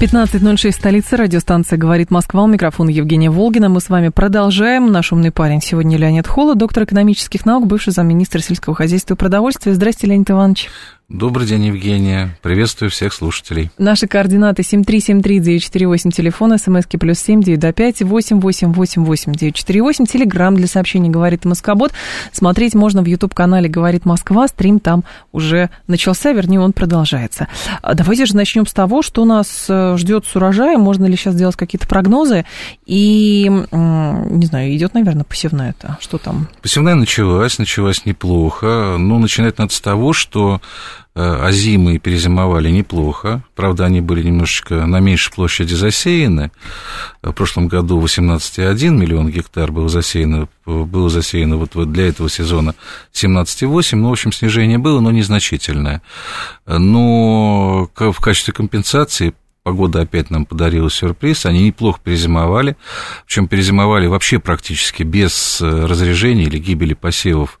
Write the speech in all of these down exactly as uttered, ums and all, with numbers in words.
пятнадцать ноль шесть, столица, радиостанция «Говорит Москва». У микрофона Евгения Волгина. Мы с вами продолжаем. Наш умный парень сегодня Леонид Холод, доктор экономических наук, бывший замминистра сельского хозяйства и продовольствия. Здрасте, Леонид Иванович. Добрый день, Евгения. Приветствую всех слушателей. Наши координаты семь три семь три девять четыре восемь, телефон, смски плюс семь девять пять восемь восемь восемь восемь девять четыре восемь, телеграм для сообщений «Говорит Москобот». Смотреть можно в YouTube-канале «Говорит Москва». Стрим там уже начался, вернее, он продолжается. Давайте же начнем с того, что нас ждет с урожаем. Можно ли сейчас делать какие-то прогнозы? И, не знаю, идет, наверное, посевная-то. Что там? Посевная началась, началась неплохо. Но начинать надо с того, что... озимые перезимовали неплохо, правда, они были немножечко на меньшей площади засеяны. В прошлом году восемнадцать целых один миллион гектар было засеяно, было засеяно вот для этого сезона семнадцать целых восемь. Ну, в общем, снижение было, но незначительное. Но в качестве компенсации погода опять нам подарила сюрприз. Они неплохо перезимовали. Причем перезимовали вообще практически без разрежения или гибели посевов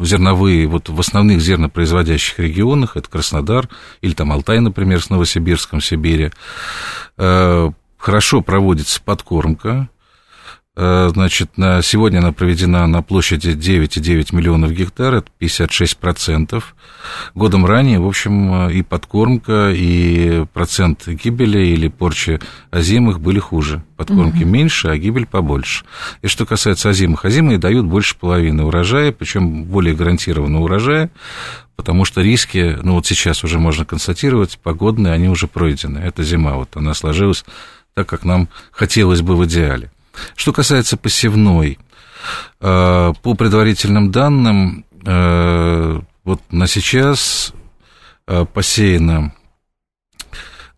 зерновые, вот в основных зернопроизводящих регионах. Это Краснодар или там Алтай, например, с Новосибирском, Сибири. Хорошо проводится подкормка. Значит, на сегодня она проведена на площади девять целых девять миллионов гектар, это пятьдесят шесть процентов. Годом ранее, в общем, и подкормка, и процент гибели или порчи озимых были хуже. Подкормки [S2] Угу. [S1] Меньше, а гибель побольше. И что касается озимых, озимые дают больше половины урожая, причем более гарантированного урожая, потому что риски, ну вот сейчас уже можно констатировать, погодные, они уже пройдены. Это зима, вот она сложилась так, как нам хотелось бы в идеале. Что касается посевной, по предварительным данным, вот на сейчас посеяно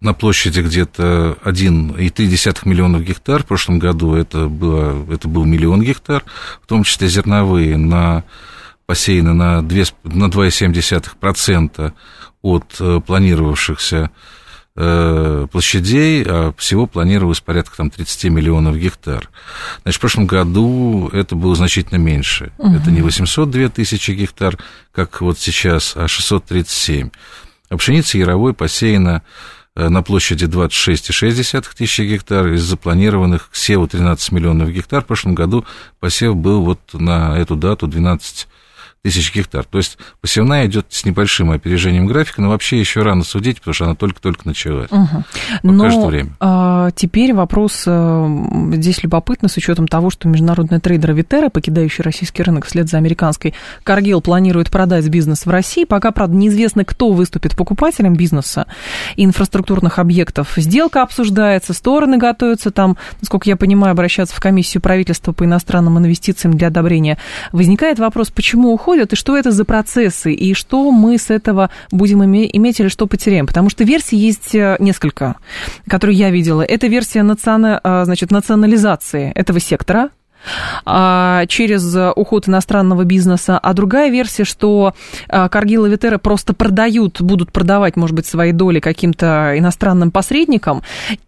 на площади где-то один целых три десятых миллиона гектар. В прошлом году это, было, это был миллион гектар, в том числе зерновые на, посеяны на, на два целых семь десятых процента от планировавшихся площадей, а всего планировалось порядка там, тридцать миллионов гектар. Значит, в прошлом году это было значительно меньше. Угу. Это не восемьсот две тысячи гектар, как вот сейчас, а шестьсот тридцать семь. А пшеница яровой посеяна на площади двадцать шесть целых шесть десятых тысячи гектар из запланированных к севу тринадцать миллионов гектар. В прошлом году посев был вот на эту дату двенадцать тысяч гектар. То есть посевная идет с небольшим опережением графика, но вообще еще рано судить, потому что она только-только началась. Угу. Но время. А, теперь вопрос здесь любопытно, с учетом того, что международный трейдер Витерра, покидающий российский рынок вслед за американской Каргилл, планирует продать бизнес в России. Пока, правда, неизвестно, кто выступит покупателем бизнеса и инфраструктурных объектов. Сделка обсуждается, стороны готовятся там, насколько я понимаю, обращаться в комиссию правительства по иностранным инвестициям для одобрения. Возникает вопрос, почему уходит? И что это за процессы, и что мы с этого будем иметь или что потеряем. Потому что версий есть несколько, которые я видела. Это версия национа, значит, национализации этого сектора через уход иностранного бизнеса, а другая версия, что Каргилл и Витерра просто продают, будут продавать, может быть, свои доли каким-то иностранным посредникам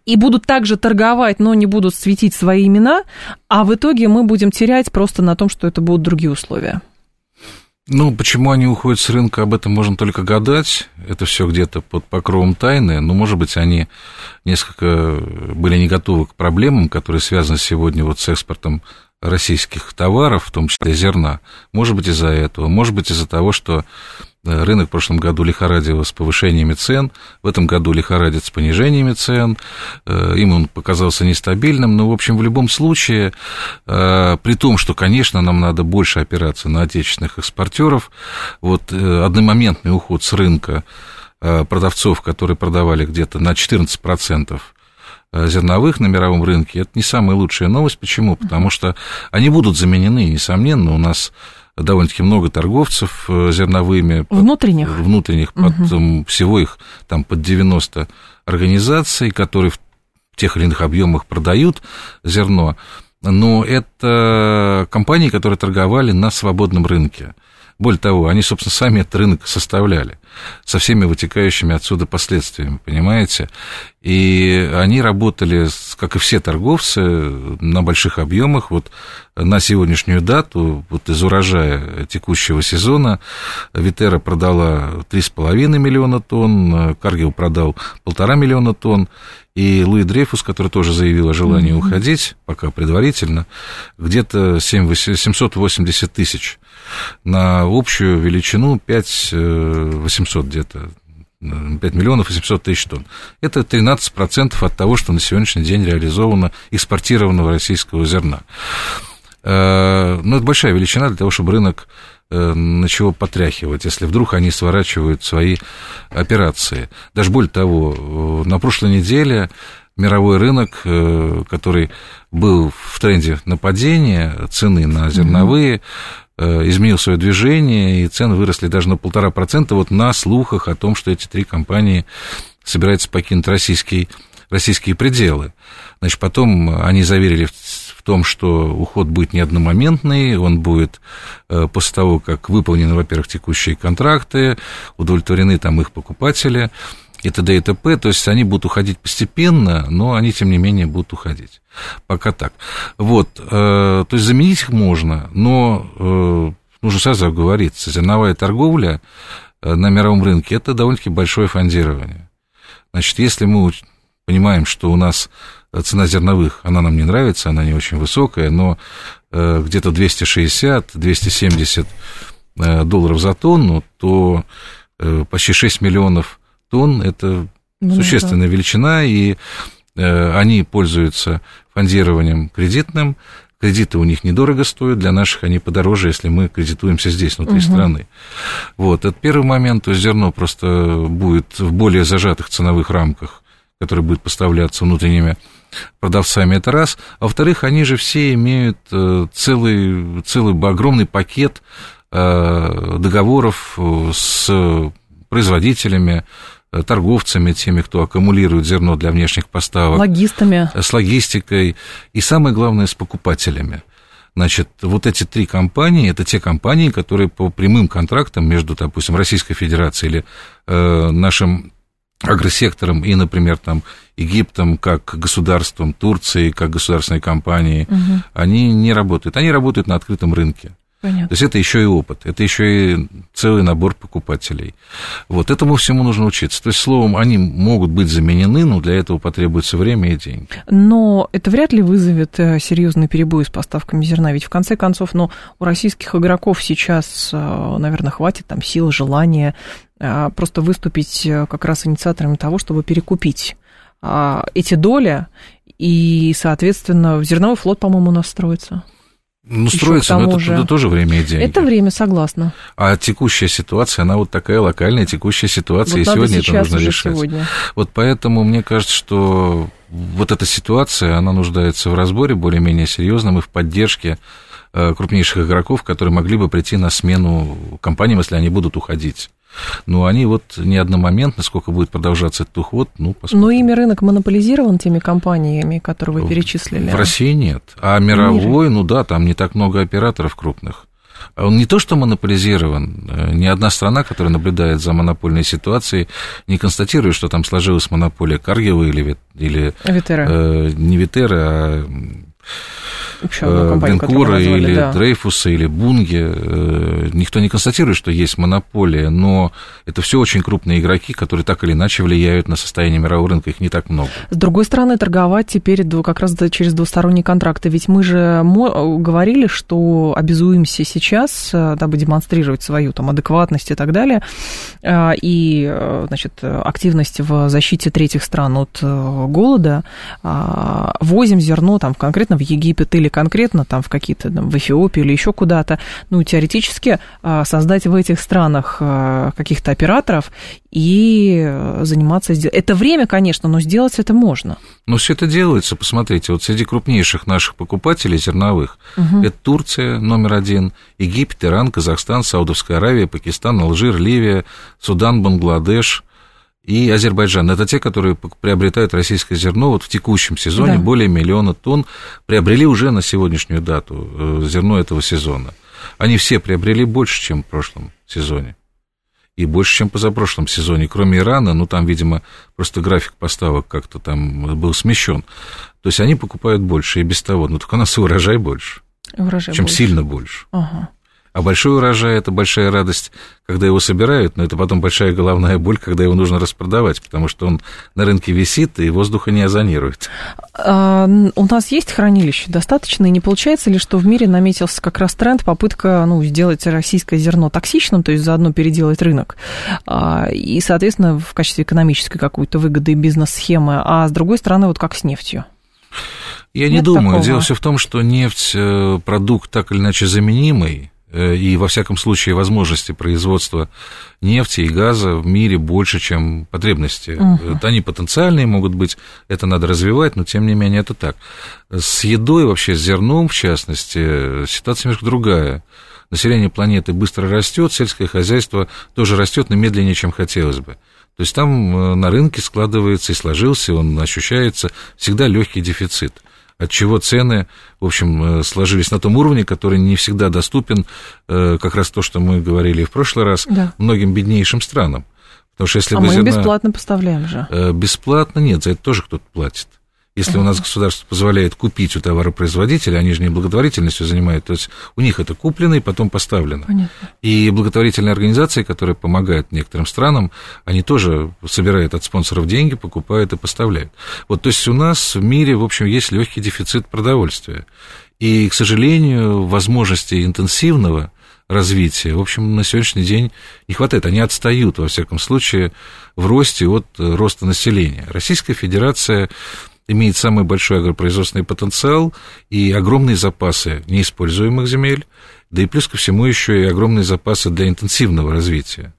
и будут также торговать, но не будут светить свои имена, а в итоге мы будем терять просто на том, что это будут другие условия. Ну, почему они уходят с рынка, об этом можно только гадать. Это все где-то под покровом тайны. Но, может быть, они несколько были не готовы к проблемам, которые связаны сегодня вот с экспортом российских товаров, в том числе зерна. Может быть, из-за этого. Может быть, из-за того, что рынок в прошлом году лихорадил с повышениями цен, в этом году лихорадит с понижениями цен, им он показался нестабильным, но, в общем, в любом случае, при том, что, конечно, нам надо больше опираться на отечественных экспортеров, вот одномоментный уход с рынка продавцов, которые продавали где-то на четырнадцать процентов зерновых на мировом рынке, это не самая лучшая новость. Почему? Потому что они будут заменены, несомненно, у нас довольно-таки много торговцев зерновыми. Внутренних? Под, внутренних, угу. под, там, всего их там, под девяносто организаций, которые в тех или иных объемах продают зерно. но это компании, которые торговали на свободном рынке. Более того, они, собственно, сами этот рынок составляли со всеми вытекающими отсюда последствиями, понимаете? И они работали, как и все торговцы, на больших объемах. Вот на сегодняшнюю дату, вот из урожая текущего сезона, Витерра продала три с половиной миллиона тонн, Каргилл продал полтора миллиона тонн, и Луи Дрефус, который тоже заявил о желании mm-hmm. уходить, пока предварительно, где-то семьсот восемьдесят тысяч. На общую величину пять восемьсот где-то, пять миллионов восемьсот тысяч тонн. Это тринадцать процентов от того, что на сегодняшний день реализовано экспортированного российского зерна. Но это большая величина для того, чтобы рынок начал потряхивать, если вдруг они сворачивают свои операции. Даже более того, на прошлой неделе мировой рынок, который был в тренде на падение цены на зерновые, изменил свое движение, и цены выросли даже на полтора процента вот на слухах о том, что эти три компании собираются покинуть российские, российские пределы. Значит, потом они заверили в том, что уход будет не одномоментный, он будет после того, как выполнены, во-первых, текущие контракты, удовлетворены там их покупатели и т.д. и т.п. То есть они будут уходить постепенно, но они, тем не менее, будут уходить. Пока так. Вот, то есть заменить их можно, но нужно сразу оговориться. Зерновая торговля на мировом рынке – это довольно-таки большое фондирование. Значит, если мы понимаем, что у нас цена зерновых, она нам не нравится, она не очень высокая, но где-то двести шестьдесят - двести семьдесят долларов за тонну, то почти шесть миллионов тонн – это ну, существенная да. величина, и э, они пользуются фондированием кредитным. Кредиты у них недорого стоят, для наших они подороже, если мы кредитуемся здесь, внутри угу. страны. Вот, это первый момент, то есть зерно просто будет в более зажатых ценовых рамках, которые будут поставляться внутренними продавцами, это раз. А во-вторых, они же все имеют целый, целый огромный пакет э, договоров с производителями, торговцами, теми, кто аккумулирует зерно для внешних поставок. Логистами. С логистикой. И самое главное, с покупателями. Значит, вот эти три компании, это те компании, которые по прямым контрактам между, допустим, Российской Федерацией или э, нашим агросектором и, например, там, Египтом как государством, Турцией как государственной компанией, угу. они не работают. Они работают на открытом рынке. Понятно. То есть это еще и опыт, это еще и целый набор покупателей. Вот этому всему нужно учиться. То есть, словом, они могут быть заменены, но для этого потребуется время и деньги. Но это вряд ли вызовет серьезный перебой с поставками зерна. Ведь в конце концов, ну, у российских игроков сейчас, наверное, хватит там сил, желания просто выступить как раз инициаторами того, чтобы перекупить эти доли. И, соответственно, зерновой флот, по-моему, у нас строится. Ну, еще строится, но это, это тоже время и деньги. Это время, согласна. А текущая ситуация, она вот такая локальная текущая ситуация, вот и сегодня это нужно решать. Сегодня. Вот поэтому мне кажется, что вот эта ситуация, она нуждается в разборе более-менее серьезном и в поддержке крупнейших игроков, которые могли бы прийти на смену компаниям, если они будут уходить. Но они вот не одномоментно, сколько будет продолжаться этот уход, ну, посмотрим. Но ими рынок монополизирован теми компаниями, которые вы перечислили? В России нет. А мировой, ну да, там не так много операторов крупных. Он не то что монополизирован, ни одна страна, которая наблюдает за монопольной ситуацией, не констатирует, что там сложилась монополия Каргилла или, или Витерра. Э, не Витерра, а... Бенкура или да. Дрейфуса или Бунги. Никто не констатирует, что есть монополия, но это все очень крупные игроки, которые так или иначе влияют на состояние мирового рынка. Их не так много. С другой стороны, торговать теперь как раз через двусторонние контракты. Ведь мы же говорили, что обязуемся сейчас, дабы демонстрировать свою там, адекватность и так далее, и значит, активность в защите третьих стран от голода. Возим зерно там, конкретно в Египет или конкретно там в какие-то, там, в Эфиопию или еще куда-то, ну, теоретически создать в этих странах каких-то операторов и заниматься... Это время, конечно, но сделать это можно. Но все это делается, посмотрите, вот среди крупнейших наших покупателей зерновых, угу. это Турция номер один, Египет, Иран, Казахстан, Саудовская Аравия, Пакистан, Алжир, Ливия, Судан, Бангладеш и Азербайджан. Это те, которые приобретают российское зерно вот в текущем сезоне, да. более миллиона тонн приобрели уже на сегодняшнюю дату зерно этого сезона. Они все приобрели больше, чем в прошлом сезоне. И больше, чем в позапрошлом сезоне. Кроме Ирана, ну, там, видимо, просто график поставок как-то там был смещен. То есть они покупают больше и без того. Ну, только у нас и урожай больше. Урожай чем больше. Сильно больше. Ага. А большой урожай – это большая радость, когда его собирают, но это потом большая головная боль, когда его нужно распродавать, потому что он на рынке висит, и воздуха не озонирует. А, у нас есть хранилище достаточно, и не получается ли, что в мире наметился как раз тренд, попытка ну, сделать российское зерно токсичным, то есть заодно переделать рынок, а, и, соответственно, в качестве экономической какой-то выгоды и бизнес-схемы, а с другой стороны, вот как с нефтью? Я не Нет думаю. Такого. Дело все в том, что нефть – продукт так или иначе заменимый, и, во всяком случае, возможности производства нефти и газа в мире больше, чем потребности. Uh-huh. Они потенциальные могут быть, это надо развивать, но, тем не менее, это так. С едой, вообще, с зерном, в частности, ситуация немножко другая. Население планеты быстро растет, сельское хозяйство тоже растет, но медленнее, чем хотелось бы. То есть там на рынке складывается и сложился, он ощущается всегда легкий дефицит. Отчего цены, в общем, сложились на том уровне, который не всегда доступен, как раз то, что мы говорили в прошлый раз, да. многим беднейшим странам. Потому что если а мы зерна... бесплатно поставляем же. Бесплатно нет, за это тоже кто-то платит. Если uh-huh. у нас государство позволяет купить у товаропроизводителя, они же не благотворительностью занимают, то есть у них это куплено и потом поставлено. Понятно. И благотворительные организации, которые помогают некоторым странам, они тоже собирают от спонсоров деньги, покупают и поставляют. Вот, то есть у нас в мире, в общем, есть легкий дефицит продовольствия. И, к сожалению, возможности интенсивного развития, в общем, на сегодняшний день не хватает. Они отстают, во всяком случае, в росте от роста населения. Российская Федерация... имеет самый большой агропроизводственный потенциал и огромные запасы неиспользуемых земель, да и плюс ко всему еще и огромные запасы для интенсивного развития.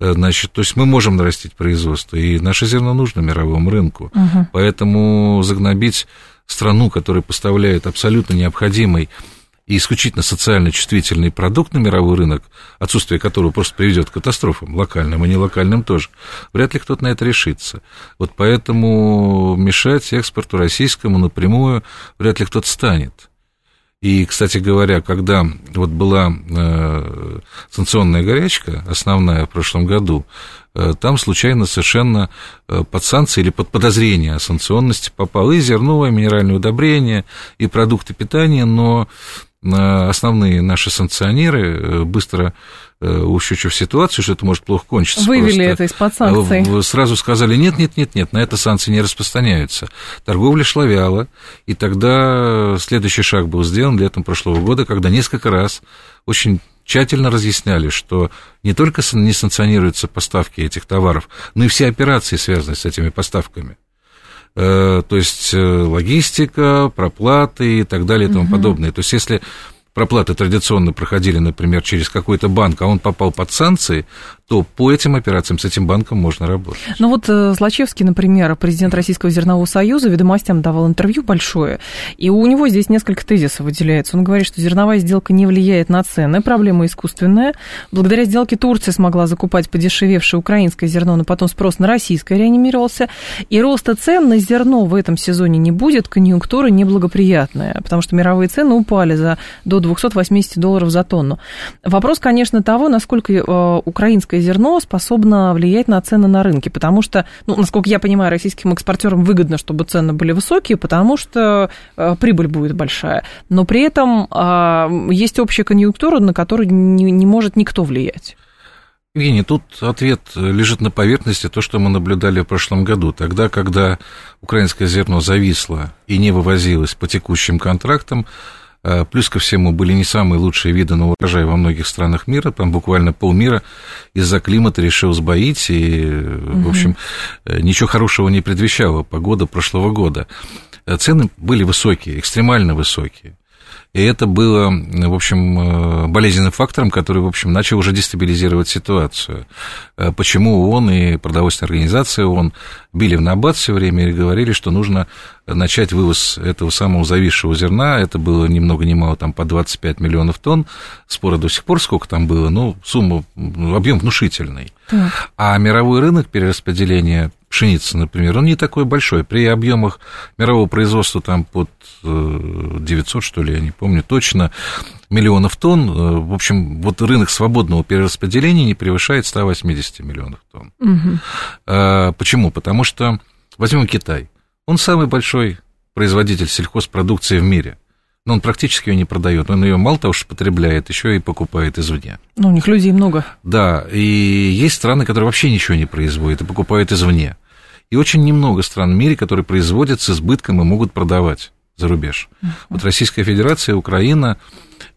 Значит, то есть мы можем нарастить производство, и наше зерно нужно мировому рынку. Угу. Поэтому загнобить страну, которая поставляет абсолютно необходимый и исключительно социально чувствительный продукт на мировой рынок, отсутствие которого просто приведет к катастрофам, локальным и нелокальным тоже, вряд ли кто-то на это решится. Вот поэтому мешать экспорту российскому напрямую вряд ли кто-то станет. И, кстати говоря, когда вот была э, санкционная горячка, основная в прошлом году, э, там случайно совершенно э, под санкции или под подозрение о санкционности попало и зерно, и минеральное удобрение, и продукты питания, но основные наши санкционеры быстро ущучив ситуацию, что это может плохо кончиться. Вывели просто. Это из-под санкций. Сразу сказали, нет-нет-нет-нет, на это санкции не распространяются. Торговля шла вяло, и тогда следующий шаг был сделан летом прошлого года, когда несколько раз очень тщательно разъясняли, что не только не санкционируются поставки этих товаров, но и все операции, связанные с этими поставками. То есть логистика, проплаты и так далее и тому угу. подобное. То есть если проплаты традиционно проходили, например, через какой-то банк, а он попал под санкции, то по этим операциям с этим банком можно работать. Ну вот Злачевский, например, президент Российского зернового союза, «Ведомостям» давал интервью большое, и у него здесь несколько тезисов выделяется. Он говорит, что зерновая сделка не влияет на цены, проблема искусственная. Благодаря сделке Турция смогла закупать подешевевшее украинское зерно, но потом спрос на российское реанимировался, и роста цен на зерно в этом сезоне не будет, конъюнктура неблагоприятная, потому что мировые цены упали за, до двести восемьдесят долларов за тонну. Вопрос, конечно, того, насколько э, украинское зерно способно влиять на цены на рынке, потому что, ну, насколько я понимаю, российским экспортерам выгодно, чтобы цены были высокие, потому что э, прибыль будет большая. Но при этом э, есть общая конъюнктура, на которую не, не может никто влиять. Евгений, тут ответ лежит на поверхности, то, что мы наблюдали в прошлом году. Тогда, когда украинское зерно зависло и не вывозилось по текущим контрактам, плюс ко всему были не самые лучшие виды на урожай во многих странах мира. Там буквально полмира из-за климата решил сбоить. И, угу. в общем, ничего хорошего не предвещала погода прошлого года. Цены были высокие, экстремально высокие. и это было, в общем, болезненным фактором, который, в общем, начал уже дестабилизировать ситуацию. Почему ООН и продовольственная организация ООН били в набат все время и говорили, что нужно начать вывоз этого самого зависшего зерна, это было ни много ни мало, там, по двадцать пять миллионов тонн, споры до сих пор сколько там было, ну, сумма, объем внушительный. Так. А мировой рынок перераспределения пшеницы, например, он не такой большой. При объемах мирового производства там под девятьсот, что ли, я не помню точно, миллионов тонн, в общем, вот рынок свободного перераспределения не превышает ста восьмидесяти миллионов тонн. Угу. Почему? Потому что, возьмем Китай, он самый большой производитель сельхозпродукции в мире. Но он практически ее не продает. Он ее мало того, что потребляет, еще и покупает извне. Ну, у них людей много. Да, и есть страны, которые вообще ничего не производят и покупают извне. И очень немного стран в мире, которые производят с избытком и могут продавать за рубеж. Uh-huh. Вот Российская Федерация, Украина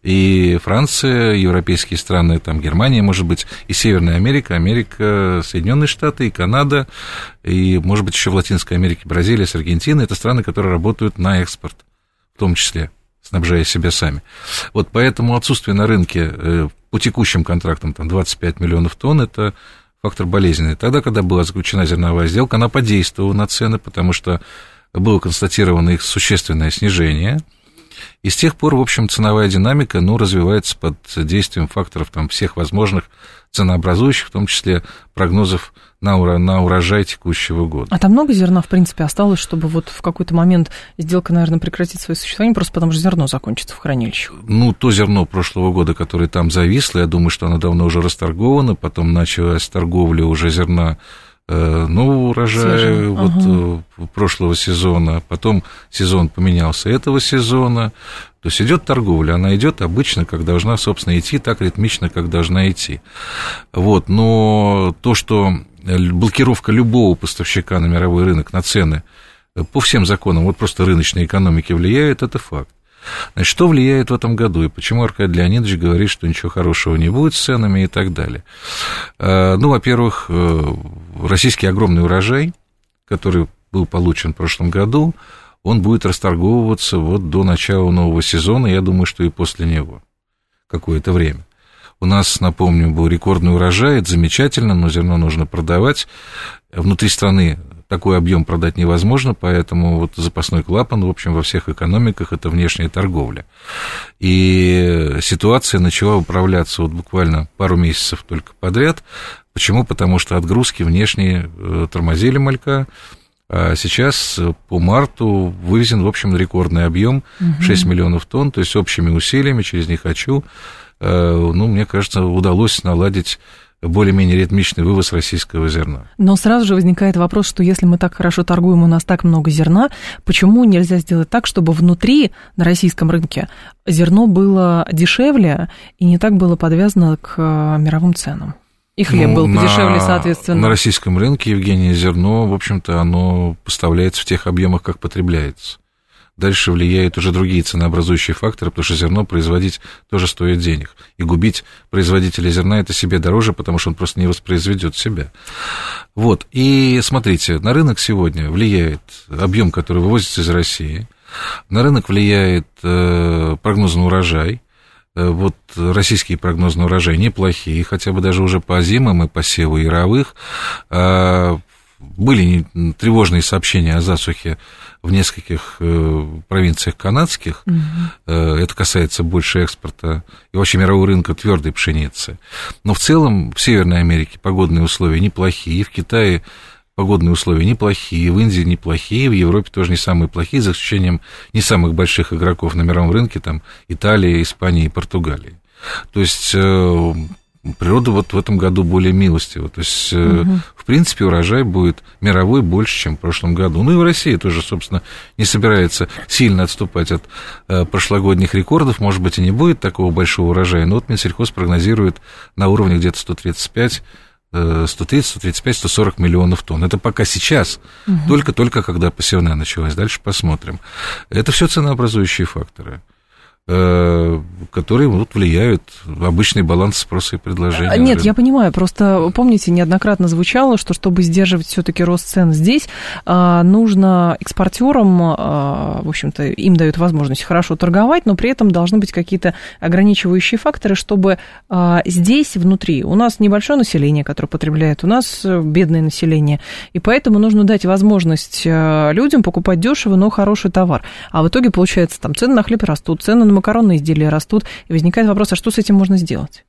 и Франция, европейские страны, там Германия, может быть, и Северная Америка, Америка, Соединенные Штаты, и Канада, и, может быть, еще в Латинской Америке Бразилия с Аргентиной. Это страны, которые работают на экспорт в том числе, снабжая себя сами. Вот поэтому отсутствие на рынке по текущим контрактам там, двадцать пять миллионов тонн – это фактор болезненный. Тогда, когда была заключена зерновая сделка, она подействовала на цены, потому что было констатировано их существенное снижение. И с тех пор, в общем, ценовая динамика ну, развивается под действием факторов там, всех возможных ценообразующих, в том числе прогнозов на урожай текущего года. А там много зерна, в принципе, осталось, чтобы вот в какой-то момент сделка, наверное, прекратит свое существование, просто потому что зерно закончится в хранилищах? Ну, то зерно прошлого года, которое там зависло, я думаю, что оно давно уже расторговано, потом началась торговля уже зерна нового урожая вот, ага. прошлого сезона, потом сезон поменялся этого сезона. То есть идет торговля, она идет обычно, как должна, собственно, идти, так ритмично, как должна идти. Вот. Но то, что блокировка любого поставщика на мировой рынок, на цены, по всем законам, вот просто рыночной экономики влияет, это факт. Значит, что влияет в этом году и почему Аркадий Леонидович говорит, что ничего хорошего не будет с ценами и так далее? Ну, во-первых, российский огромный урожай, который был получен в прошлом году, он будет расторговываться вот до начала нового сезона, я думаю, что и после него какое-то время. У нас, напомню, был рекордный урожай, это замечательно, но зерно нужно продавать. Внутри страны такой объем продать невозможно, поэтому вот запасной клапан, в общем, во всех экономиках – это внешняя торговля. И ситуация начала управляться вот буквально пару месяцев только подряд. Почему? Потому что отгрузки внешние тормозили малька. А сейчас по марту вывезен, в общем, рекордный объем шесть миллионов тонн, то есть общими усилиями, через «не хочу», ну, мне кажется, удалось наладить более-менее ритмичный вывоз российского зерна. Но сразу же возникает вопрос, что если мы так хорошо торгуем, у нас так много зерна, почему нельзя сделать так, чтобы внутри, на российском рынке, зерно было дешевле и не так было подвязано к мировым ценам? И хлеб ну, был подешевле, на, соответственно. На российском рынке, Евгения, зерно, в общем-то, оно поставляется в тех объемах, как потребляется. Дальше влияют уже другие ценообразующие факторы, потому что зерно производить тоже стоит денег. И губить производителя зерна это себе дороже, потому что он просто не воспроизведет себя. Вот. И смотрите, на рынок сегодня влияет объем, который вывозится из России, на рынок влияет прогноз на урожай. Вот российские прогнозы на урожай неплохие, хотя бы даже уже по зимам и по севу яровых. Были тревожные сообщения о засухе в нескольких провинциях канадских. Угу. Это касается больше экспорта и вообще мирового рынка твердой пшеницы. Но в целом в Северной Америке погодные условия неплохие, в Китае погодные условия неплохие, в Индии неплохие, в Европе тоже не самые плохие, за исключением не самых больших игроков на мировом рынке, там Италии, Испании и Португалии. То есть природа вот в этом году более милостива. То есть, угу. в принципе, урожай будет мировой больше, чем в прошлом году. Ну и в России тоже, собственно, не собирается сильно отступать от прошлогодних рекордов. Может быть, и не будет такого большого урожая, но вот Минсельхоз прогнозирует на уровне где-то сто тридцать пять, сто тридцать, сто тридцать пять, сто сорок миллионов тонн. Это пока сейчас, угу. только-только когда посевная началась. Дальше посмотрим. Это все ценообразующие факторы. которые вот влияют на обычный баланс спроса и предложения. Нет, я понимаю, просто помните, неоднократно звучало, что чтобы сдерживать все-таки рост цен здесь, нужно экспортерам, в общем-то, им дают возможность хорошо торговать, но при этом должны быть какие-то ограничивающие факторы, чтобы здесь, внутри, у нас небольшое население, которое потребляет, у нас бедное население, и поэтому нужно дать возможность людям покупать дешево, но хороший товар. А в итоге, получается, там цены на хлеб растут, цены на макаронные изделия растут, и возникает вопрос, а что с этим можно сделать?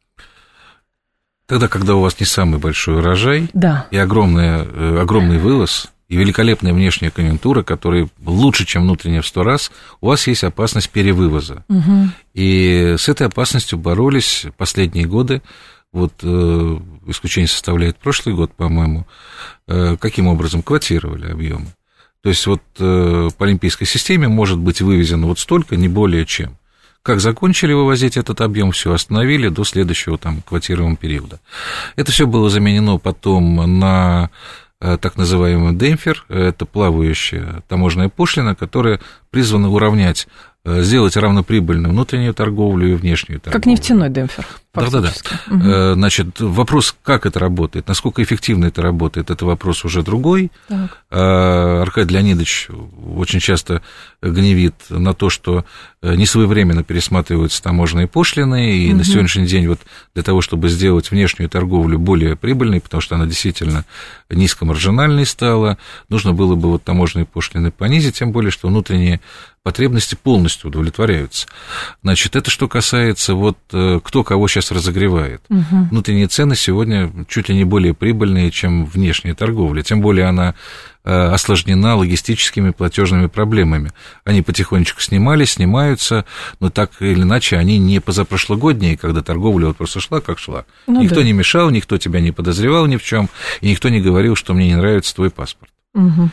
Тогда, когда у вас не самый большой урожай, да, и огромный, огромный вылаз, и великолепная внешняя конъюнктура, которая лучше, чем внутренняя в сто раз, у вас есть опасность перевывоза. Угу. И с этой опасностью боролись последние годы. Вот э, исключение составляет прошлый год, по-моему, э, каким образом квотировали объемы. То есть вот э, по олимпийской системе может быть вывезено вот столько, не более чем. Как закончили вывозить этот объем, все остановили до следующего там квотируемого периода. Это все было заменено потом на э, так называемый демпфер, это плавающая таможенная пошлина, которая призвана уравнять, э, сделать равноприбыльную внутреннюю торговлю и внешнюю торговлю. Как нефтяной демпфер. Да-да-да. Угу. Значит, вопрос, как это работает, насколько эффективно это работает, это вопрос уже другой. Так. Аркадий Леонидович очень часто гневит на то, что несвоевременно пересматриваются таможенные пошлины, и угу. на сегодняшний день вот для того, чтобы сделать внешнюю торговлю более прибыльной, потому что она действительно низкомаржинальной стала, нужно было бы вот таможенные пошлины понизить, тем более, что внутренние потребности полностью удовлетворяются. Значит, это что касается вот кто кого сейчас разогревает. Угу. Внутренние цены сегодня чуть ли не более прибыльные, чем внешняя торговля. Тем более она осложнена логистическими платежными проблемами. Они потихонечку снимались, снимаются, но так или иначе они не позапрошлогодние, когда торговля вот просто шла, как шла. Ну, никто да. не мешал, никто тебя не подозревал ни в чем, и никто не говорил, что мне не нравится твой паспорт. Угу.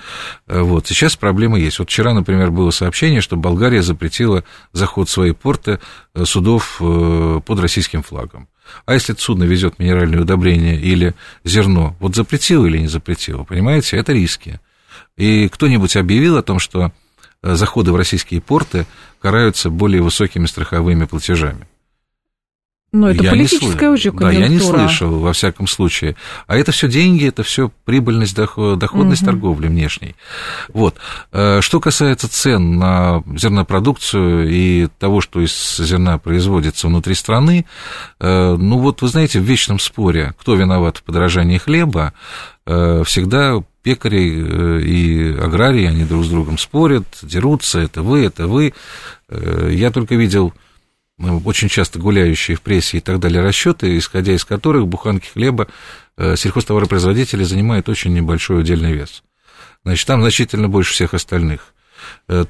Вот, сейчас проблемы есть. Вот вчера, например, было сообщение, что Болгария запретила заход в свои порты судов под российским флагом. А если это судно везет минеральные удобрения или зерно, вот запретила или не запретила, понимаете, это риски. И кто-нибудь объявил о том, что заходы в российские порты караются более высокими страховыми платежами? Но это я политическая уже конъюнктура. Да, я не слышал, во всяком случае. А это все деньги, это все прибыльность, доходность угу. торговли внешней. Вот. Что касается цен на зернопродукцию и того, что из зерна производится внутри страны, ну вот вы знаете, в вечном споре, кто виноват в подорожании хлеба, всегда пекари и аграрии, они друг с другом спорят, дерутся, это вы, это вы. Я только видел очень часто гуляющие в прессе и так далее расчеты, исходя из которых буханки хлеба сельхозтоваропроизводители занимают очень небольшой удельный вес. Значит, там значительно больше всех остальных.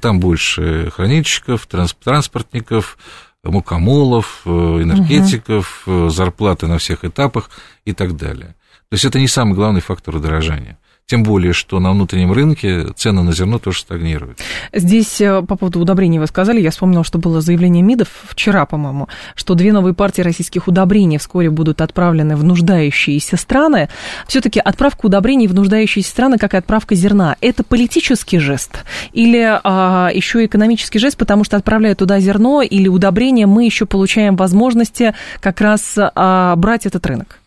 Там больше хранильщиков, транспортников, мукомолов, энергетиков, угу. зарплаты на всех этапах и так далее. То есть это не самый главный фактор удорожания. Тем более, что на внутреннем рынке цены на зерно тоже стагнируют. Здесь по поводу удобрений вы сказали, я вспомнила, что было заявление МИДов вчера, по-моему, что две новые партии российских удобрений вскоре будут отправлены в нуждающиеся страны. Все-таки отправка удобрений в нуждающиеся страны, как и отправка зерна, это политический жест или а, еще экономический жест, потому что, отправляя туда зерно или удобрения, мы еще получаем возможности как раз а, брать этот рынок?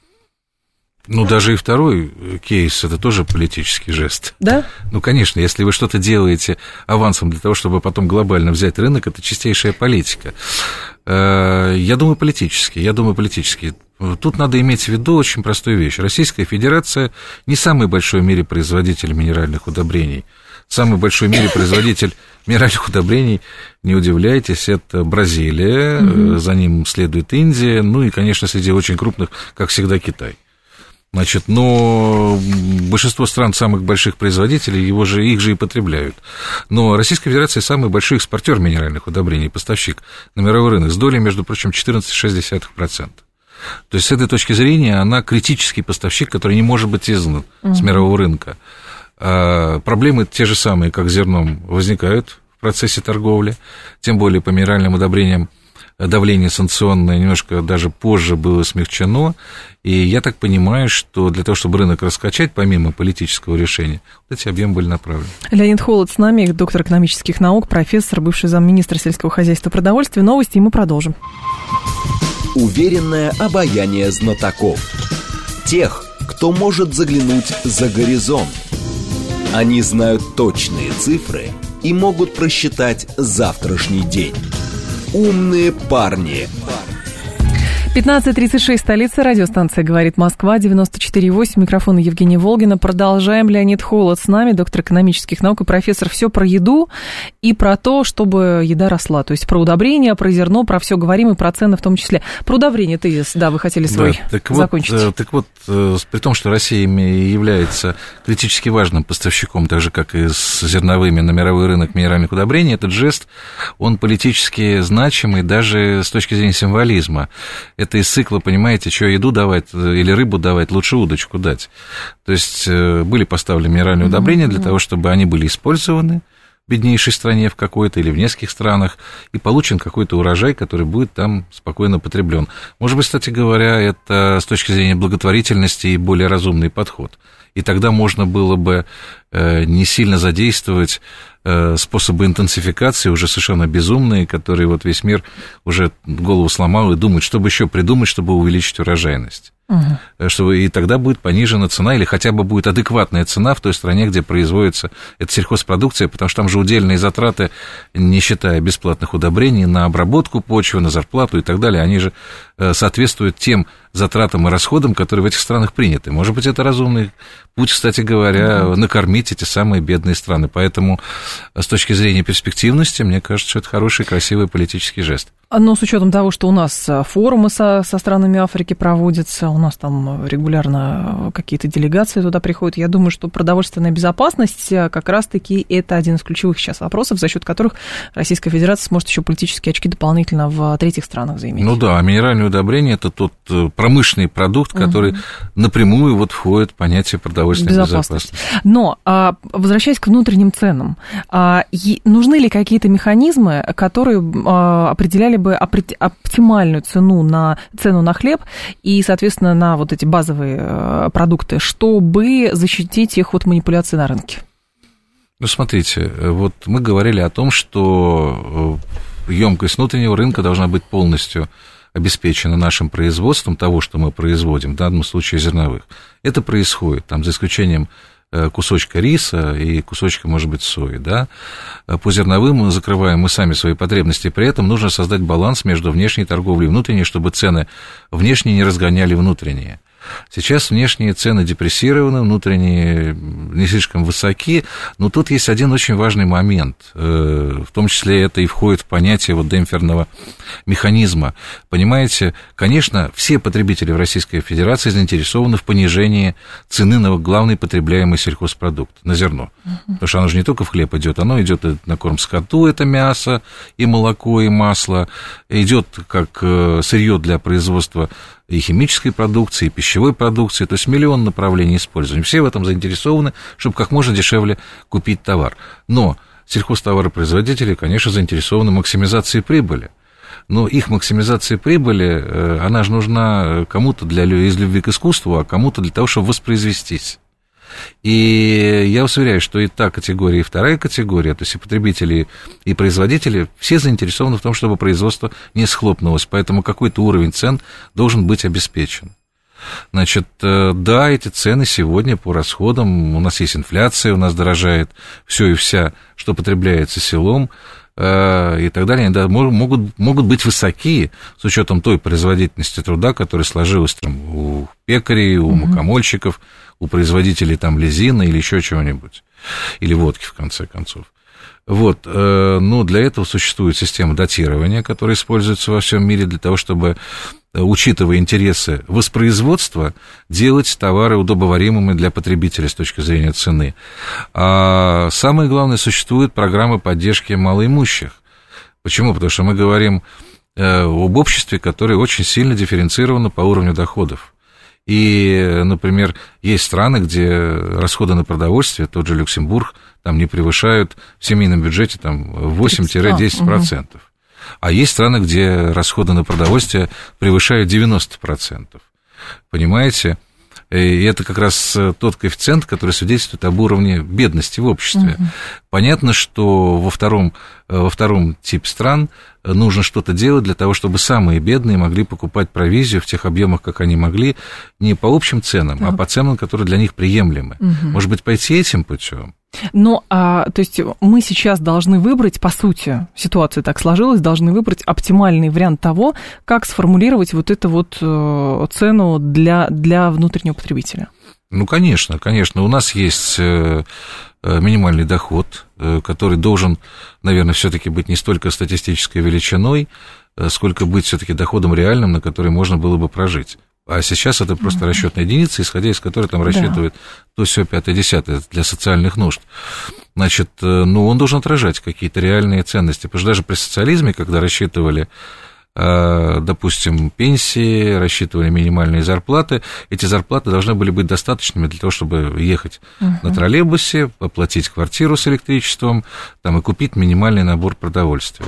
Ну, даже и второй кейс, это тоже политический жест. Да? Ну, конечно, если вы что-то делаете авансом для того, чтобы потом глобально взять рынок, это чистейшая политика. Я думаю, политически, я думаю, политически. Тут надо иметь в виду очень простую вещь. Российская Федерация не самый большой в мире производитель минеральных удобрений. Самый большой в мире производитель минеральных удобрений, не удивляйтесь, это Бразилия, угу. за ним следует Индия, ну и, конечно, среди очень крупных, как всегда, Китай. Значит, но большинство стран самых больших производителей, его же, их же и потребляют. Но Российская Федерация самый большой экспортер минеральных удобрений, поставщик на мировой рынок с долей, между прочим, четырнадцать целых шесть десятых процента. То есть, с этой точки зрения, она критический поставщик, который не может быть изгнан mm-hmm. с мирового рынка. А проблемы те же самые, как с зерном, возникают в процессе торговли, тем более по минеральным удобрениям. давление санкционное немножко даже позже было смягчено, и я так понимаю, что для того, чтобы рынок раскачать, помимо политического решения, вот эти объемы были направлены. Леонид Холод с нами, доктор экономических наук, профессор, бывший замминистра сельского хозяйства и продовольствия. Новости, и мы продолжим. Уверенное обаяние знатоков. Тех, кто может заглянуть за горизонт. Они знают точные цифры и могут просчитать завтрашний день. Умные парни. пятнадцать тридцать шесть, столица, радиостанция «Говорит Москва», девяносто четыре и восемь, микрофон Евгения Волгина. Продолжаем. Леонид Холод с нами, доктор экономических наук и профессор. Все про еду и про то, чтобы еда росла. То есть про удобрения, про зерно, про все говорим и про цены в том числе. Про удобрения тезис, да, вы хотели свой да, так закончить. Вот, так вот, при том, что Россия является критически важным поставщиком, так же, как и с зерновыми на мировой рынок минеральных удобрений, этот жест, он политически значимый даже с точки зрения символизма. Это из цикла, понимаете, что еду давать или рыбу давать, лучше удочку дать. То есть были поставлены минеральные удобрения для того, чтобы они были использованы в беднейшей стране в какой-то или в нескольких странах, и получен какой-то урожай, который будет там спокойно потреблен. Может быть, кстати говоря, это с точки зрения благотворительности и более разумный подход. И тогда можно было бы не сильно задействовать способы интенсификации, уже совершенно безумные, которые вот весь мир уже голову сломал и думает, что бы еще придумать, чтобы увеличить урожайность. Угу. Чтобы, и тогда будет понижена цена или хотя бы будет адекватная цена в той стране, где производится эта сельхозпродукция, потому что там же удельные затраты, не считая бесплатных удобрений, на обработку почвы, на зарплату и так далее, они же соответствуют тем затратам и расходам, которые в этих странах приняты. Может быть, это разумный путь, кстати говоря, да. накормить эти самые бедные страны. Поэтому с точки зрения перспективности, мне кажется, что это хороший, красивый политический жест. Но с учетом того, что у нас форумы со, со странами Африки проводятся, у нас там регулярно какие-то делегации туда приходят, я думаю, что продовольственная безопасность как раз-таки это один из ключевых сейчас вопросов, за счет которых Российская Федерация сможет еще политические очки дополнительно в третьих странах заиметь. Ну да, а минеральное удобрение – это тот промышленный продукт, который угу. напрямую вот входит в понятие продовольственной безопасности. безопасности. Но, возвращаясь к внутренним ценам, нужны ли какие-то механизмы, которые определяли бы оптимальную цену на, цену на хлеб и, соответственно, на вот эти базовые продукты, чтобы защитить их от манипуляций на рынке? Ну, смотрите, вот мы говорили о том, что емкость внутреннего рынка должна быть полностью обеспечена нашим производством того, что мы производим, в данном случае зерновых. Это происходит, там, за исключением кусочка риса и кусочка, может быть, сои, да, по зерновым мы закрываем мы сами свои потребности, при этом нужно создать баланс между внешней торговлей и внутренней, чтобы цены внешние не разгоняли внутренние. Сейчас внешние цены депрессированы, внутренние не слишком высоки, но тут есть один очень важный момент, в том числе это и входит в понятие вот демпферного механизма. Понимаете, конечно, все потребители в Российской Федерации заинтересованы в понижении цены на главный потребляемый сельхозпродукт, на зерно, угу. потому что оно же не только в хлеб идет, оно идет на корм скоту, это мясо и молоко, и масло, идет как сырье для производства и химической продукции, и пищевой продукции, то есть миллион направлений использования. Все в этом заинтересованы, чтобы как можно дешевле купить товар. Но сельхозтоваропроизводители, конечно, заинтересованы в максимизации прибыли. Но их максимизация прибыли, она же нужна кому-то для, из любви к искусству, а кому-то для того, чтобы воспроизвестись. И я вас уверяю, что и та категория, и вторая категория, то есть и потребители, и производители, все заинтересованы в том, чтобы производство не схлопнулось, поэтому какой-то уровень цен должен быть обеспечен. Значит, да, эти цены сегодня по расходам, у нас есть инфляция, у нас дорожает все и вся, что потребляется селом, и так далее, да, могут, могут быть высокие с учетом той производительности труда, которая сложилась там, у пекарей, у mm-hmm. мукомольщиков, у производителей там лизина или еще чего-нибудь, или водки, в конце концов. Вот, но для этого существует система датирования, которая используется во всем мире для того, чтобы, учитывая интересы воспроизводства, делать товары удобоваримыми для потребителя с точки зрения цены. А самое главное, существуют программы поддержки малоимущих. Почему? Потому что мы говорим об обществе, которое очень сильно дифференцировано по уровню доходов. И, например, есть страны, где расходы на продовольствие, тот же Люксембург, там не превышают в семейном бюджете там, восемь-десять процентов. А есть страны, где расходы на продовольствие превышают девяносто процентов. Понимаете? И это как раз тот коэффициент, который свидетельствует об уровне бедности в обществе. Угу. Понятно, что во втором, во втором типе стран нужно что-то делать для того, чтобы самые бедные могли покупать провизию в тех объемах, как они могли, не по общим ценам, так. а по ценам, которые для них приемлемы. Угу. Может быть, пойти этим путем? Но, а, то есть, мы сейчас должны выбрать, по сути, ситуация так сложилась, должны выбрать оптимальный вариант того, как сформулировать вот эту вот э, цену для, для внутреннего потребителя. Ну, конечно, конечно. У нас есть э, минимальный доход, э, который должен, наверное, все-таки быть не столько статистической величиной, э, сколько быть все-таки доходом реальным, на который можно было бы прожить. А сейчас это просто расчетная единица, исходя из которой там рассчитывают да. то, все пятое, десятое для социальных нужд. Значит, ну, он должен отражать какие-то реальные ценности. Потому что даже при социализме, когда рассчитывали, допустим, пенсии, рассчитывали минимальные зарплаты, эти зарплаты должны были быть достаточными для того, чтобы ехать uh-huh. на троллейбусе, оплатить квартиру с электричеством там, и купить минимальный набор продовольствия.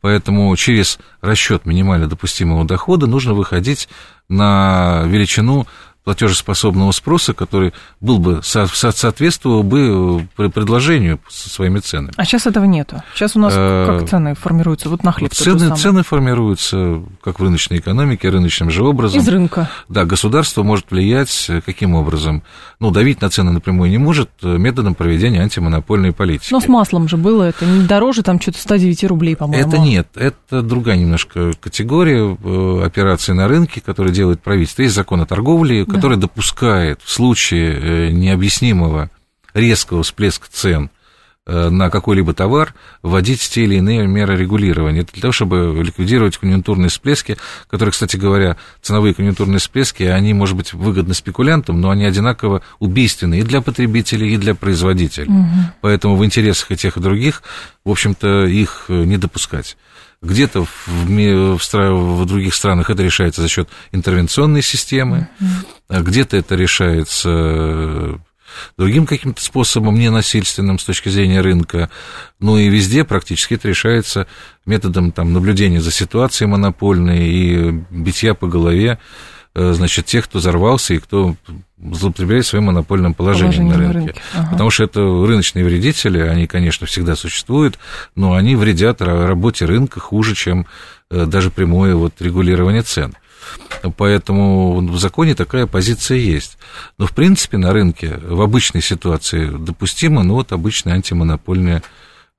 Поэтому через расчет минимально допустимого дохода нужно выходить на величину платежеспособного спроса, который был бы, соответствовал бы предложению со своими ценами. А сейчас этого нету. Сейчас у нас а, как цены формируются? Вот на хлеб цены, цены формируются, как в рыночной экономике, рыночным же образом. Из рынка. Да, государство может влиять каким образом? Ну, давить на цены напрямую не может методом проведения антимонопольной политики. Но с маслом же было это. Не дороже, там что-то сто девять рублей, по-моему. Это нет. Это другая немножко категория операций на рынке, которые делает правительство. Есть закон о торговле, который да. допускает в случае необъяснимого резкого всплеска цен на какой-либо товар вводить те или иные меры регулирования для того, чтобы ликвидировать конъюнктурные всплески, которые, кстати говоря, ценовые конъюнктурные всплески, они, может быть, выгодны спекулянтам, но они одинаково убийственны и для потребителей, и для производителей. Угу. Поэтому в интересах и тех, и других, в общем-то, их не допускать. Где-то в, в, в других странах это решается за счет интервенционной системы, mm-hmm. где-то это решается другим каким-то способом, ненасильственным с точки зрения рынка, ну и везде практически это решается методом там, наблюдения за ситуацией монопольной и битья по голове, значит, тех, кто взорвался и кто злоупотребляет своим монопольным положением Положение на рынке. На рынке. Ага. Потому что это рыночные вредители, они, конечно, всегда существуют, но они вредят работе рынка хуже, чем даже прямое вот регулирование цен. Поэтому в законе такая позиция есть. Но, в принципе, на рынке в обычной ситуации допустимо, ну, вот обычное антимонопольное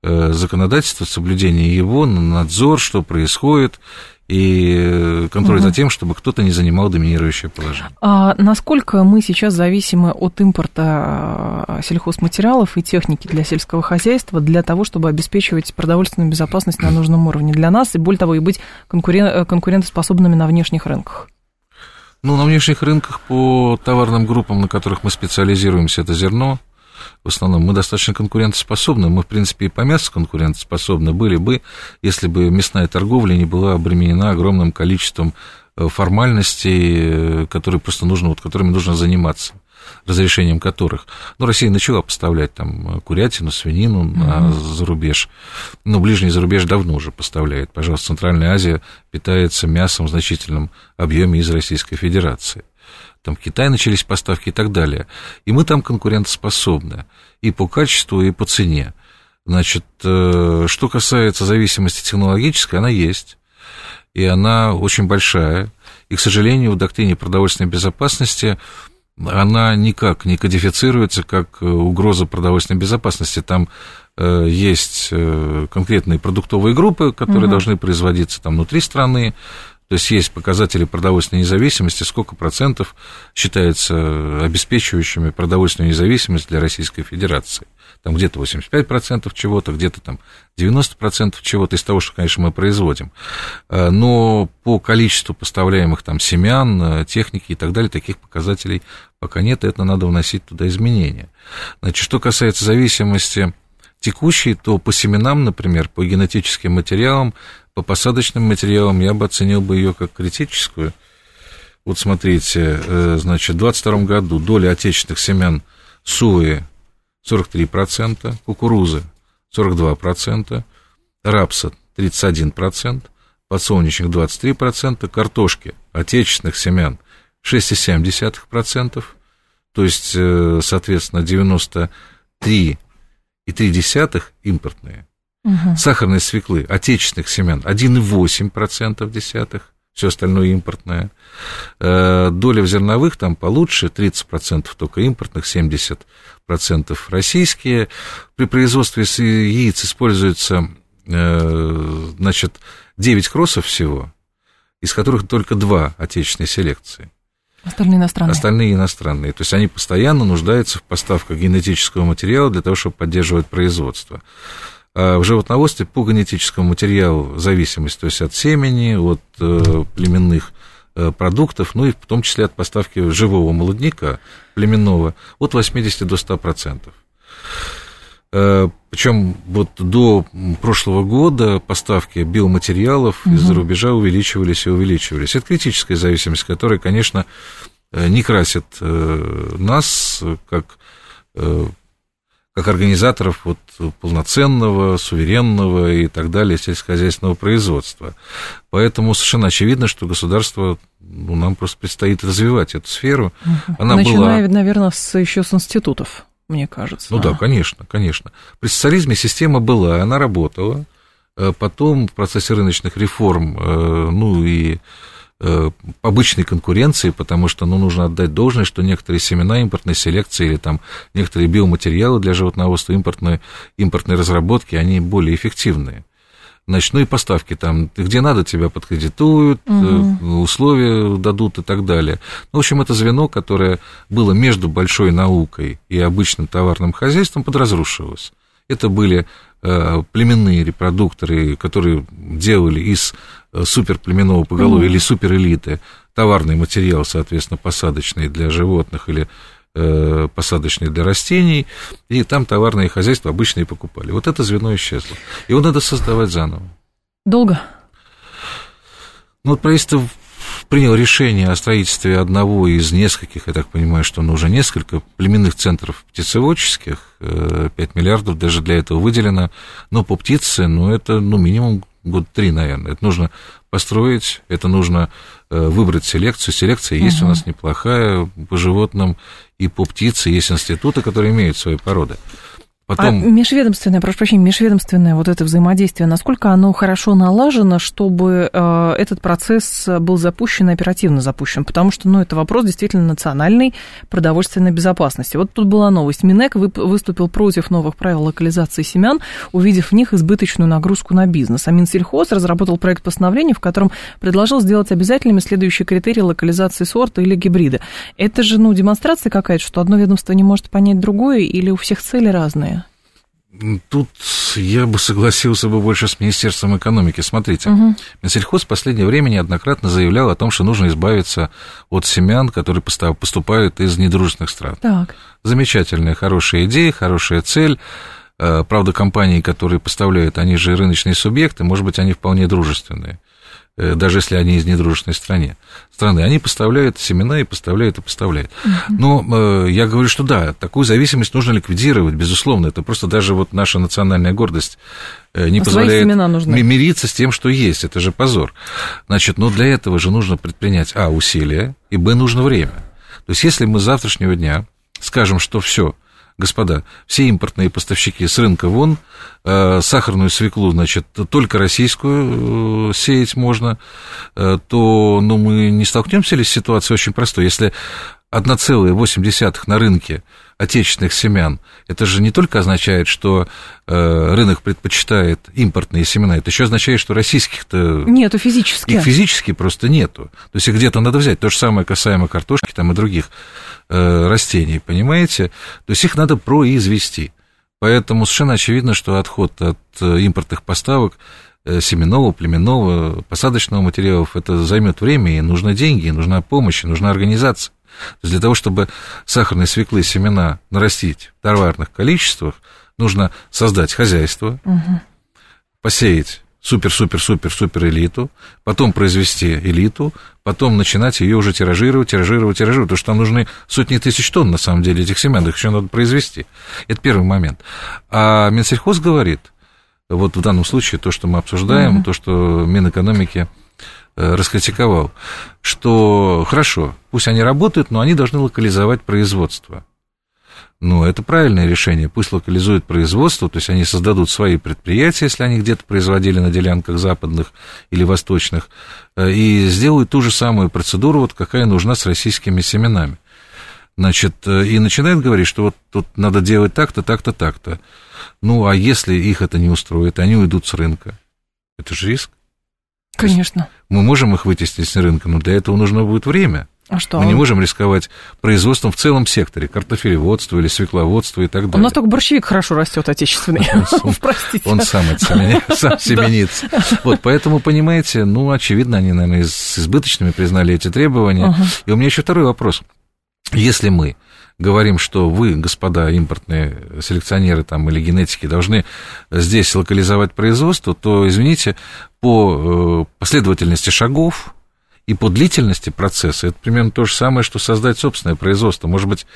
законодательство, соблюдение его, надзор, что происходит, и контроль угу. за тем, чтобы кто-то не занимал доминирующее положение. А насколько мы сейчас зависимы от импорта сельхозматериалов и техники для сельского хозяйства для того, чтобы обеспечивать продовольственную безопасность на нужном уровне для нас и, более того, и быть конкурен... конкурентоспособными на внешних рынках? Ну, на внешних рынках по товарным группам, на которых мы специализируемся, это зерно. В основном мы достаточно конкурентоспособны, мы, в принципе, и по мясу конкурентоспособны были бы, если бы мясная торговля не была обременена огромным количеством формальностей, которые просто нужно, вот, которыми нужно заниматься, разрешением которых. Ну, Россия начала поставлять там курятину, свинину на mm-hmm. зарубеж, но ближний зарубеж давно уже поставляет. Пожалуйста, Центральная Азия питается мясом в значительном объеме из Российской Федерации. Там в Китае начались поставки и так далее. И мы там конкурентоспособны и по качеству, и по цене. Значит, что касается зависимости технологической, она есть, и она очень большая. И, к сожалению, в доктрине продовольственной безопасности она никак не кодифицируется как угроза продовольственной безопасности. Там есть конкретные продуктовые группы, которые угу. должны производиться там внутри страны. То есть есть показатели продовольственной независимости, сколько процентов считается обеспечивающими продовольственную независимость для Российской Федерации. Там где-то восемьдесят пять процентов чего-то, где-то там девяносто процентов чего-то из того, что, конечно, мы производим. Но по количеству поставляемых там семян, техники и так далее, таких показателей пока нет, и это надо вносить туда изменения. Значит, что касается зависимости текущей, то по семенам, например, по генетическим материалам, по посадочным материалам я бы оценил бы ее как критическую. Вот смотрите, значит, в двадцать втором году доля отечественных семян сои сорок три процента, кукурузы сорок два процента, рапса тридцать один процент, подсолнечных двадцать три процента, картошки отечественных семян шесть целых семь десятых процента, то есть, соответственно, девяносто три целых три десятых процента импортные. Угу. Сахарной свеклы отечественных семян один целых восемь десятых процента, все остальное импортное. Доля в зерновых там получше, тридцать процентов только импортных, семьдесят процентов российские. При производстве яиц используется, значит, девять кроссов всего, из которых только два отечественной селекции. Остальные иностранные. Остальные иностранные. То есть они постоянно нуждаются в поставках генетического материала для того, чтобы поддерживать производство. А в животноводстве по генетическому материалу зависимость, то есть от семени, от племенных продуктов, ну и в том числе от поставки живого молодняка племенного от восьмидесяти до ста процентов. Причем вот до прошлого года поставки биоматериалов угу. из-за рубежа увеличивались и увеличивались. Это критическая зависимость, которая, конечно, не красит нас как, как организаторов вот полноценного, суверенного и так далее сельскохозяйственного производства. Поэтому совершенно очевидно, что государство... Ну, нам просто предстоит развивать эту сферу. Угу. Она начиная, была... наверное, с, еще с институтов. Мне кажется. Ну да, да, конечно, конечно. При социализме система была, она работала. Потом в процессе рыночных реформ, ну и обычной конкуренции, потому что, ну, нужно отдать должное, что некоторые семена импортной селекции или там некоторые биоматериалы для животноводства импортной, импортной разработки, они более эффективные. Значит, ну и поставки там, где надо, тебя подкредитуют, угу. условия дадут и так далее. Ну, в общем, это звено, которое было между большой наукой и обычным товарным хозяйством, подразрушилось. Это были э, племенные репродукторы, которые делали из суперплеменного поголовья угу. или суперэлиты товарный материал, соответственно, посадочный для животных или посадочные для растений, и там товарные хозяйства обычные покупали. Вот это звено исчезло. Его надо создавать заново. Долго? Ну, вот правительство приняло решение о строительстве одного из нескольких, я так понимаю, что оно уже несколько, племенных центров птицеводческих, пять миллиардов даже для этого выделено, но по птице, ну, это, ну, минимум год три, наверное. Это нужно построить, это нужно выбрать селекцию. Селекция есть угу. у нас неплохая по животным и по птице. Есть институты, которые имеют свои породы. Потом... А межведомственное, прошу прощения, межведомственное вот это взаимодействие, насколько оно хорошо налажено, чтобы э, этот процесс был запущен, оперативно запущен? Потому что, ну, это вопрос действительно национальной продовольственной безопасности. Вот тут была новость. Минэк выступил против новых правил локализации семян, увидев в них избыточную нагрузку на бизнес. А Минсельхоз разработал проект постановления, в котором предложил сделать обязательными следующие критерии локализации сорта или гибрида. Это же, ну, демонстрация какая-то, что одно ведомство не может понять другое, или у всех цели разные? Тут я бы согласился бы больше с Министерством экономики. Смотрите, угу. Минсельхоз в последнее время неоднократно заявлял о том, что нужно избавиться от семян, которые поступают из недружественных стран. Так. Замечательная, хорошая идея, хорошая цель. Правда, компании, которые поставляют, они же рыночные субъекты, может быть, они вполне дружественные, даже если они из недружественной страны. страны. Они поставляют семена и поставляют, и поставляют. Но э, я говорю, что да, такую зависимость нужно ликвидировать, безусловно. Это просто даже вот наша национальная гордость не а позволяет мириться с тем, что есть. Это же позор. Значит, но для этого же нужно предпринять, а, усилия, и, б, нужно время. То есть, если мы с завтрашнего дня скажем, что все, господа, все импортные поставщики с рынка вон, сахарную свеклу, значит, только российскую сеять можно, то, ну, мы не столкнемся ли с ситуацией очень простой. Если одна целая восемь десятых на рынке отечественных семян, это же не только означает, что рынок предпочитает импортные семена, это еще означает, что российских-то... Нету физически. Их физически просто нету. То есть их где-то надо взять. То же самое касаемо картошки там, и других растений, понимаете? То есть их надо произвести. Поэтому совершенно очевидно, что отход от импортных поставок семенного, племенного, посадочного материалов, это займет время, и нужны деньги, и нужна помощь, и нужна организация. То есть для того, чтобы сахарные свеклы, семена нарастить в товарных количествах, нужно создать хозяйство, угу. посеять супер-супер-супер-супер элиту, потом произвести элиту, потом начинать ее уже тиражировать, тиражировать, тиражировать, потому что там нужны сотни тысяч тонн, на самом деле, этих семян, их еще надо произвести. Это первый момент. А Минсельхоз говорит, вот в данном случае то, что мы обсуждаем, mm-hmm. то, что Минэкономики раскритиковал, что хорошо, пусть они работают, но они должны локализовать производство. Ну, это правильное решение, пусть локализуют производство, то есть они создадут свои предприятия, если они где-то производили на делянках западных или восточных, и сделают ту же самую процедуру, вот какая нужна с российскими семенами. Значит, и начинает говорить, что вот тут надо делать так-то, так-то, так-то. Ну, а если их это не устроит, они уйдут с рынка. Это же риск. Конечно. Мы можем их вытеснить с рынка, но для этого нужно будет время. А что? Мы не можем рисковать производством в целом секторе, картофелеводство или свекловодство и так далее. У нас только борщевик хорошо растет отечественный, простите. Он сам семенит. Вот, поэтому, понимаете, ну, очевидно, они, наверное, с избыточными признали эти требования. И у меня еще второй вопрос. Если мы говорим, что вы, господа импортные селекционеры там, или генетики, должны здесь локализовать производство, то, извините, по последовательности шагов и по длительности процесса это примерно то же самое, что создать собственное производство. Может быть,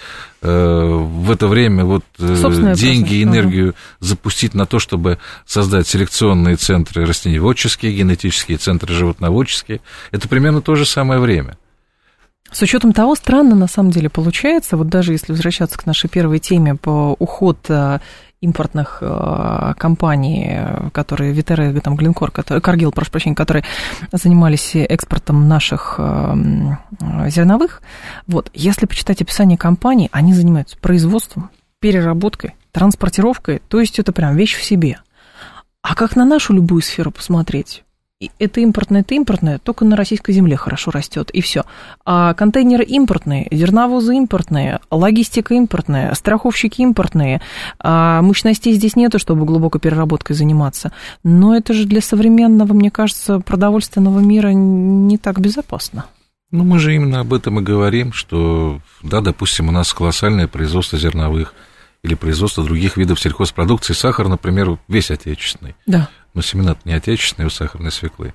в это время вот собственное деньги и энергию ага. запустить на то, чтобы создать селекционные центры растениеводческие, генетические центры животноводческие. Это примерно то же самое время. С учетом того, странно на самом деле получается, вот даже если возвращаться к нашей первой теме по уход импортных компаний, которые Витерра, там, Глинкор, которые, Каргилл, прошу прощения, которые занимались экспортом наших зерновых, вот, если почитать описание компаний, они занимаются производством, переработкой, транспортировкой, то есть это прям вещь в себе. А как на нашу любую сферу посмотреть? Это импортное, это импортное, только на российской земле хорошо растет, и все. А контейнеры импортные, зерновозы импортные, логистика импортная, страховщики импортные, а мощностей здесь нету, чтобы глубокой переработкой заниматься. Но это же для современного, мне кажется, продовольственного мира не так безопасно. Ну, мы же именно об этом и говорим, что, да, допустим, у нас колоссальное производство зерновых или производство других видов сельхозпродукции. Сахар, например, весь отечественный. Да. Но семена-то не отечественные у сахарной свеклы.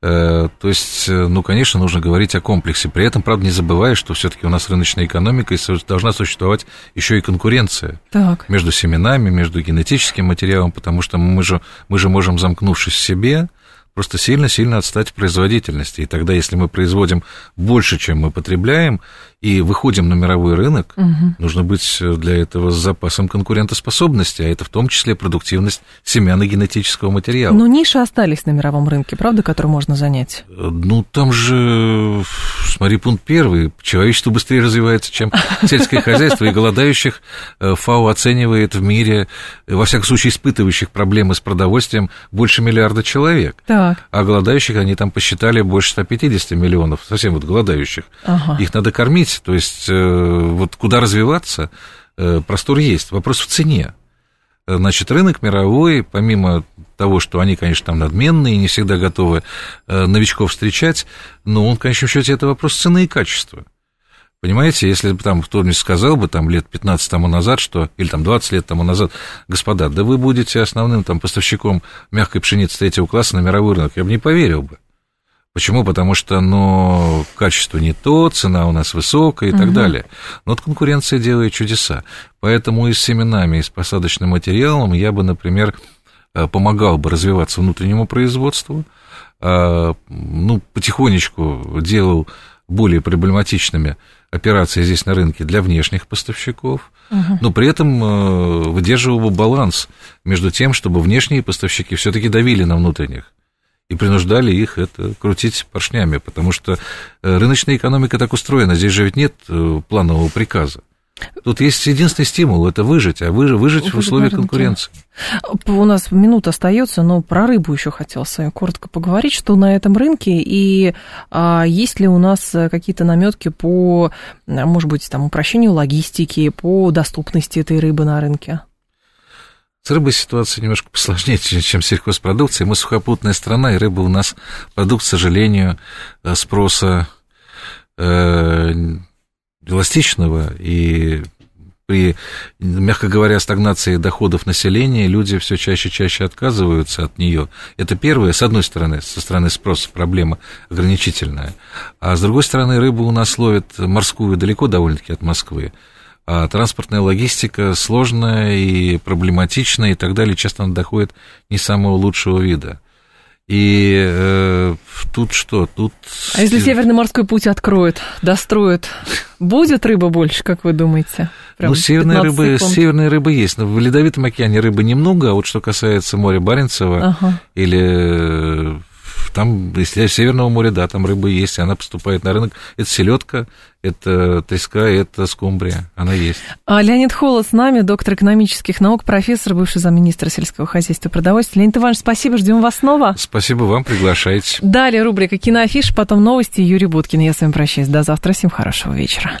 То есть, ну, конечно, нужно говорить о комплексе. При этом, правда, не забывая, что все-таки у нас рыночная экономика, и должна существовать еще и конкуренция так. между семенами, между генетическим материалом, потому что мы же, мы же можем, замкнувшись в себе, просто сильно-сильно отстать в производительности. И тогда, если мы производим больше, чем мы потребляем, и выходим на мировой рынок, угу. нужно быть для этого с запасом конкурентоспособности, а это в том числе продуктивность семян и генетического материала. Но ниши остались на мировом рынке, правда, которые можно занять? Ну, там же, смотри, пункт первый, человечество быстрее развивается, чем сельское хозяйство, и голодающих ФАО оценивает в мире, во всяком случае, испытывающих проблемы с продовольствием больше миллиарда человек. А голодающих они там посчитали больше ста пятидесяти миллионов, совсем вот голодающих. Ага. Их надо кормить, то есть вот куда развиваться, простор есть. Вопрос в цене. Значит, рынок мировой, помимо того, что они, конечно, там надменные и не всегда готовы новичков встречать, но он, в конечном счете, это вопрос цены и качества. Понимаете, если бы там кто-нибудь сказал бы там, лет пятнадцать тому назад, что, или там двадцать лет тому назад, господа, да вы будете основным там, поставщиком мягкой пшеницы третьего класса на мировой рынок, я бы не поверил бы. Почему? Потому что, ну, качество не то, цена у нас высокая и угу. так далее. Но вот конкуренция делает чудеса. Поэтому и с семенами, и с посадочным материалом я бы, например, помогал бы развиваться внутреннему производству, ну, потихонечку делал более проблематичными операции здесь на рынке для внешних поставщиков, угу. но при этом выдерживал бы баланс между тем, чтобы внешние поставщики все-таки давили на внутренних и принуждали их это крутить поршнями, потому что рыночная экономика так устроена, здесь же ведь нет планового приказа. Тут есть единственный стимул – это выжить, а выжить, выжить в условиях конкуренции. У нас минута остается, но про рыбу еще хотел с вами коротко поговорить, что на этом рынке, и а, есть ли у нас какие-то наметки по, может быть, там, упрощению логистики, по доступности этой рыбы на рынке? С рыбой ситуация немножко посложнее, чем с сельхозпродукцией. Мы сухопутная страна, и рыба у нас продукт, к сожалению, спроса э- эластичного, и при, мягко говоря, стагнации доходов населения люди все чаще и чаще отказываются от нее. Это первое, с одной стороны, со стороны спроса проблема ограничительная, а с другой стороны рыбу у нас ловят морскую далеко довольно-таки от Москвы, а транспортная логистика сложная и проблематичная и так далее, часто она доходит не самого лучшего вида. И э, тут что? Тут... А если Северный морской путь откроют, достроят, будет рыба больше, как вы думаете? Прям ну, северные рыбы, северные рыбы есть, но в Ледовитом океане рыбы немного, а вот что касается моря Баренцева, ага. или там, если Северного моря, да, там рыба есть, и она поступает на рынок. Это селедка, это треска, это скумбрия, она есть. Леонид Холод с нами, доктор экономических наук, профессор, бывший замминистра сельского хозяйства и продовольствия. Леонид Иванович, спасибо, ждем вас снова. Спасибо вам, приглашайте. Далее рубрика «Киноафиш», потом новости, Юрий Буткин. Я с вами прощаюсь, до завтра, всем хорошего вечера.